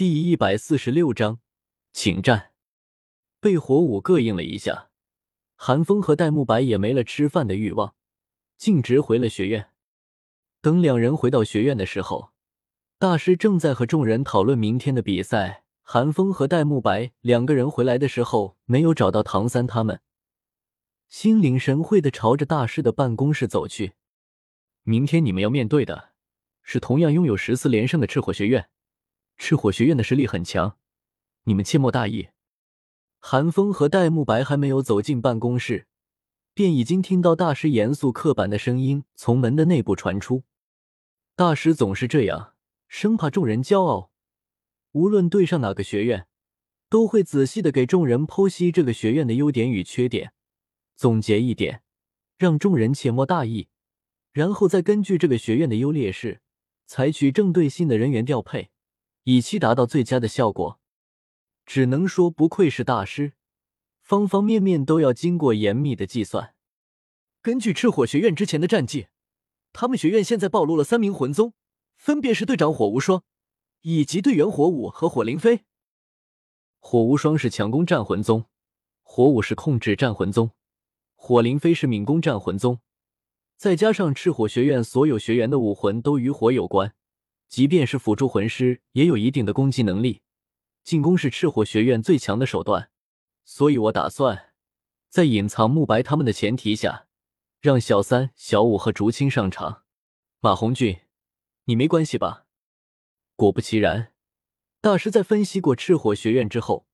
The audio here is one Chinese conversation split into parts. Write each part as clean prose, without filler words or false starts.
第146章请战。被火舞膈应了一下，韩风和戴沐白也没了吃饭的欲望，径直回了学院。等两人回到学院的时候，大师正在和众人讨论明天的比赛。韩风和戴沐白两个人回来的时候没有找到唐三他们，心领神会地朝着大师的办公室走去。明天你们要面对的是同样拥有14连胜的赤火学院，赤火学院的实力很强，你们切莫大意。韩风和戴沐白还没有走进办公室，便已经听到大师严肃刻板的声音从门的内部传出。大师总是这样，生怕众人骄傲，无论对上哪个学院，都会仔细地给众人剖析这个学院的优点与缺点，总结一点，让众人切莫大意，然后再根据这个学院的优劣势，采取正对性的人员调配，以期达到最佳的效果。只能说不愧是大师，方方面面都要经过严密的计算。根据赤火学院之前的战绩，他们学院现在暴露了3名魂宗，分别是队长火无双，以及队员火舞和火灵飞。火无双是强攻战魂宗，火舞是控制战魂宗，火灵飞是敏攻战魂宗。再加上赤火学院所有学员的武魂都与火有关，即便是辅助魂师也有一定的攻击能力，进攻是赤火学院最强的手段。所以我打算在隐藏沐白他们的前提下，让小三、小五和竹青上场。马红俊，你没关系吧？果不其然，大师在分析过赤火学院之后，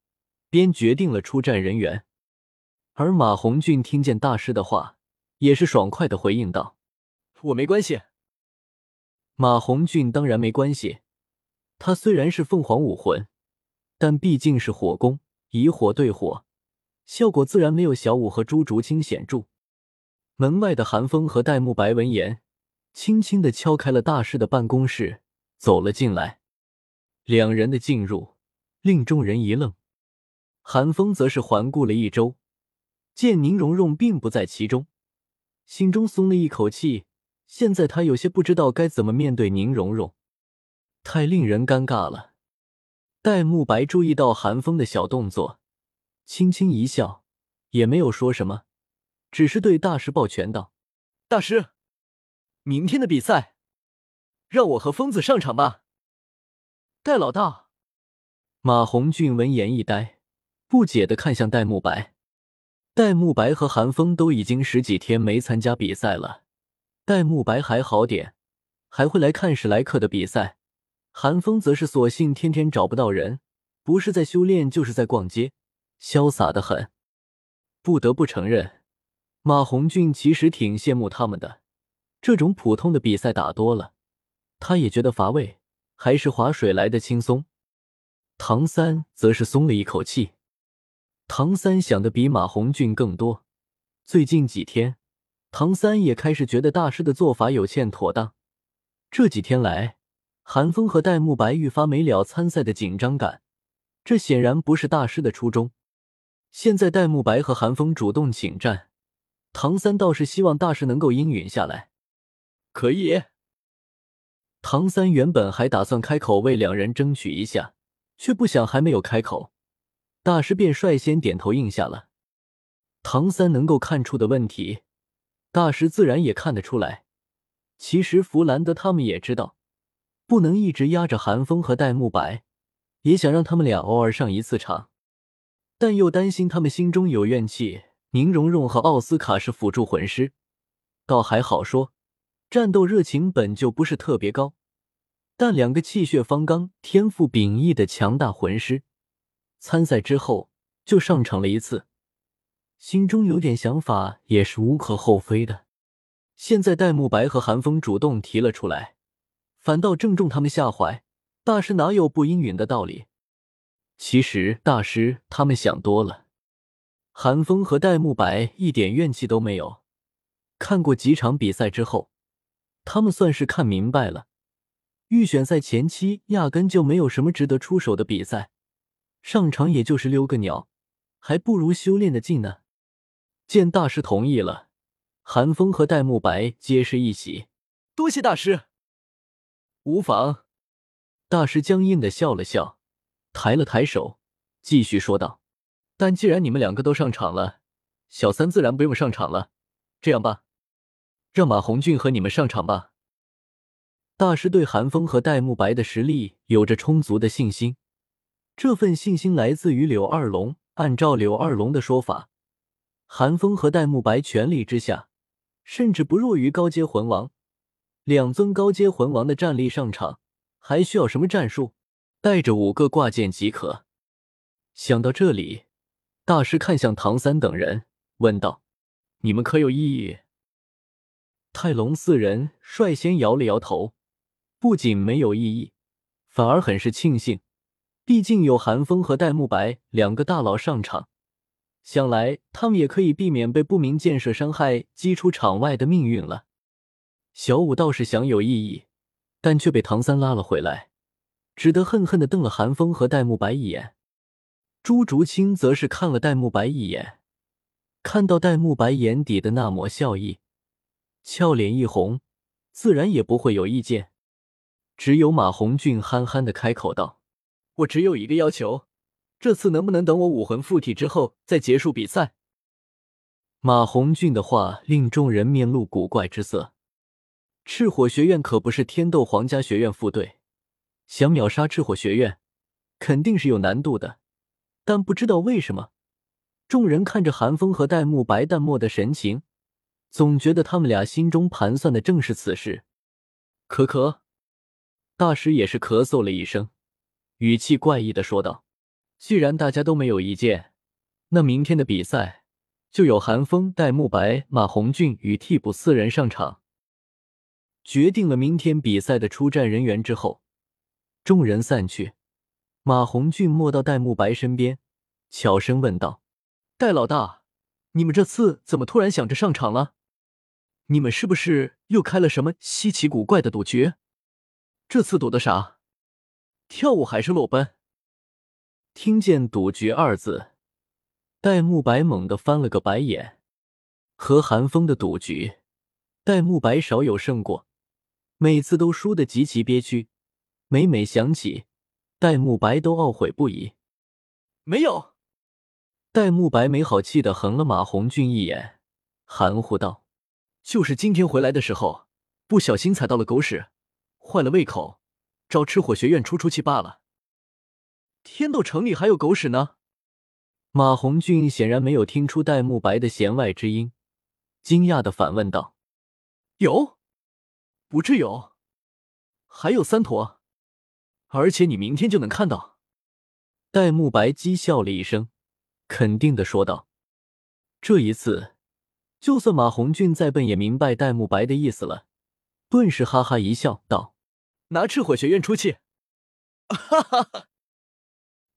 便决定了出战人员。而马红俊听见大师的话，也是爽快地回应道：“我没关系。”马红俊当然没关系，他虽然是凤凰武魂，但毕竟是火攻，以火对火，效果自然没有小五和朱竹清显著。门外的韩风和戴沐白闻言，轻轻地敲开了大师的办公室，走了进来。两人的进入令众人一愣，韩风则是环顾了一周，见宁荣荣并不在其中，心中松了一口气。现在他有些不知道该怎么面对宁荣荣，太令人尴尬了。戴沐白注意到韩风的小动作，轻轻一笑，也没有说什么，只是对大师抱拳道：“大师，明天的比赛，让我和疯子上场吧。”戴老大。马红俊闻言一呆，不解地看向戴沐白。戴沐白和韩风都已经十几天没参加比赛了。戴沐白还好点，还会来看史莱克的比赛。韩风则是索性天天找不到人，不是在修炼就是在逛街，潇洒得很。不得不承认，马红俊其实挺羡慕他们的，这种普通的比赛打多了，他也觉得乏味，还是划水来得轻松。唐三则是松了一口气，唐三想的比马红俊更多。最近几天唐三也开始觉得大师的做法有欠妥当。这几天来，韩风和戴沐白愈发没了参赛的紧张感，这显然不是大师的初衷。现在戴沐白和韩风主动请战，唐三倒是希望大师能够应允下来。可以。唐三原本还打算开口为两人争取一下，却不想还没有开口，大师便率先点头应下了。唐三能够看出的问题，大师自然也看得出来。其实弗兰德他们也知道，不能一直压着韩风和戴沐白，也想让他们俩偶尔上一次场，但又担心他们心中有怨气。宁荣荣和奥斯卡是辅助魂师，倒还好说，战斗热情本就不是特别高，但两个气血方刚、天赋秉异的强大魂师，参赛之后就上场了一次，心中有点想法也是无可厚非的。现在戴沐白和韩风主动提了出来，反倒正中他们下怀，大师哪有不应允的道理？其实大师他们想多了。韩风和戴沐白一点怨气都没有，看过几场比赛之后，他们算是看明白了，预选赛前期压根就没有什么值得出手的比赛，上场也就是溜个鸟，还不如修炼的劲呢。见大师同意了，韩风和戴沐白皆是一喜，多谢大师。无妨。大师僵硬地笑了笑，抬了抬手，继续说道：“但既然你们两个都上场了，小三自然不用上场了。这样吧，让马红俊和你们上场吧。”大师对韩风和戴沐白的实力有着充足的信心，这份信心来自于柳二龙。按照柳二龙的说法，韩风和戴沐白全力之下，甚至不弱于高阶魂王。两尊高阶魂王的战力上场，还需要什么战术？带着5个挂件即可。想到这里，大师看向唐三等人，问道：“你们可有异议？”泰隆四人率先摇了摇头，不仅没有异议，反而很是庆幸，毕竟有韩风和戴沐白2个大佬上场，想来他们也可以避免被不明建设伤害击出场外的命运了。小舞倒是想有异议，但却被唐三拉了回来，只得恨恨地瞪了韩风和戴沐白一眼。朱竹清则是看了戴沐白一眼，看到戴沐白眼底的那抹笑意，俏脸一红，自然也不会有意见。只有马红俊憨憨地开口道：“我只有一个要求，这次能不能等我武魂附体之后再结束比赛？”马红俊的话令众人面露古怪之色。赤火学院可不是天斗皇家学院副队，想秒杀赤火学院肯定是有难度的，但不知道为什么，众人看着韩风和戴沐白淡漠的神情，总觉得他们俩心中盘算的正是此事。大师也是咳嗽了一声，语气怪异地说道：“既然大家都没有意见，那明天的比赛就由韩风、戴沐白、马红俊与替补4人上场。”决定了明天比赛的出战人员之后，众人散去。马红俊摸到戴沐白身边，悄声问道：“戴老大，你们这次怎么突然想着上场了？你们是不是又开了什么稀奇古怪的赌局？这次赌的啥？跳舞还是裸奔？”听见“赌局”2字，戴沐白猛地翻了个白眼。和韩风的赌局，戴沐白少有胜过，每次都输得极其憋屈，每每想起，戴沐白都懊悔不已。“没有。”戴沐白没好气地横了马红俊一眼，含糊道：“就是今天回来的时候，不小心踩到了狗屎，坏了胃口，找赤火学院出气罢了。”“天斗城里还有狗屎呢？”马红俊显然没有听出戴沐白的弦外之音，惊讶地反问道：“有？不至有。还有3坨，而且你明天就能看到。”戴沐白讥笑了一声，肯定地说道。这一次，就算马红俊再笨也明白戴沐白的意思了，顿时哈哈一笑道：“拿赤火学院出气！”哈哈哈！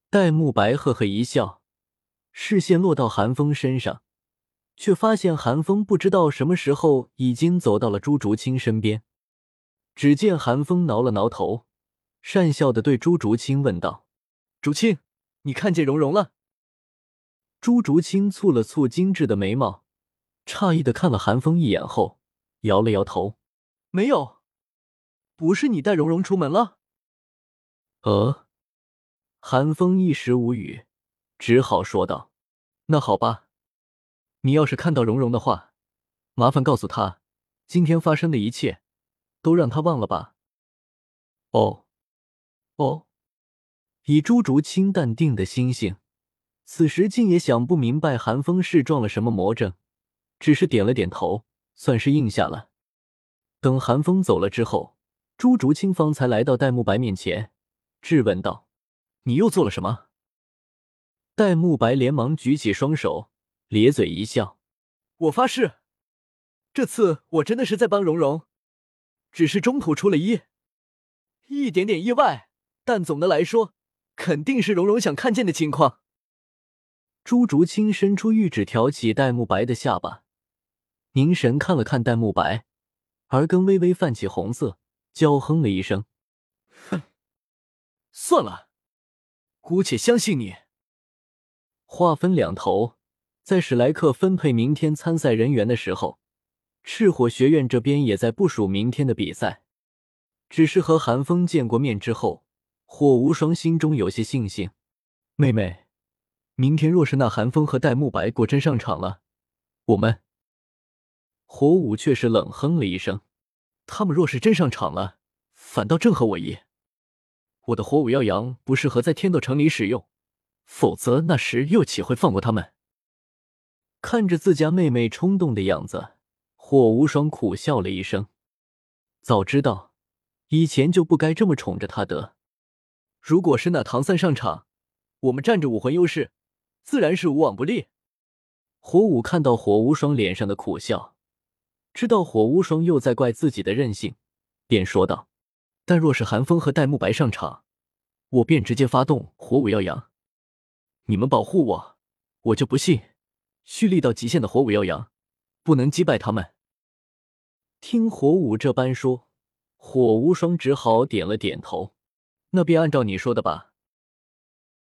戴沐白呵呵一笑，视线落到韩风身上，却发现韩风不知道什么时候已经走到了朱竹清身边。只见韩风挠了挠头，讪笑地对朱竹清问道：“竹清，你看见蓉蓉了？”朱竹清蹙了蹙精致的眉毛，诧异地看了韩风一眼后，摇了摇头：“没有。不是你带蓉蓉出门了？”韩风一时无语，只好说道：“那好吧。你要是看到蓉蓉的话，麻烦告诉她，今天发生的一切，都让她忘了吧。”“哦。”以朱竹清淡定的心性，此时竟也想不明白韩风是撞了什么魔怔，只是点了点头，算是应下了。等韩风走了之后，朱竹清方才来到戴沐白面前，质问道：“你又做了什么？”戴沐白连忙举起双手，咧嘴一笑：“我发誓，这次我真的是在帮蓉蓉，只是中途出了一点点意外，但总的来说，肯定是蓉蓉想看见的情况。”朱竹清伸出玉指挑起戴沐白的下巴，凝神看了看戴沐白，耳根微微泛起红色，娇哼了一声：“哼，算了，姑且相信你。”话分两头。在史莱克分配明天参赛人员的时候，赤火学院这边也在部署明天的比赛。只是和韩风见过面之后，火无双心中有些信心。妹妹，明天若是那寒风和戴沐白果真上场了，我们……火舞却是冷哼了一声，他们若是真上场了，反倒正合我意。我的火舞耀阳不适合在天斗城里使用，否则那时又岂会放过他们？看着自家妹妹冲动的样子，火无双苦笑了一声，早知道以前就不该这么宠着她得。如果是那唐三上场，我们占着武魂优势，自然是无往不利。火舞看到火无双脸上的苦笑，知道火无双又在怪自己的任性，便说道：但若是寒风和戴沐白上场，我便直接发动火舞耀阳。你们保护我，我就不信蓄力到极限的火舞耀阳不能击败他们。听火舞这般说，火无双只好点了点头，那便按照你说的吧。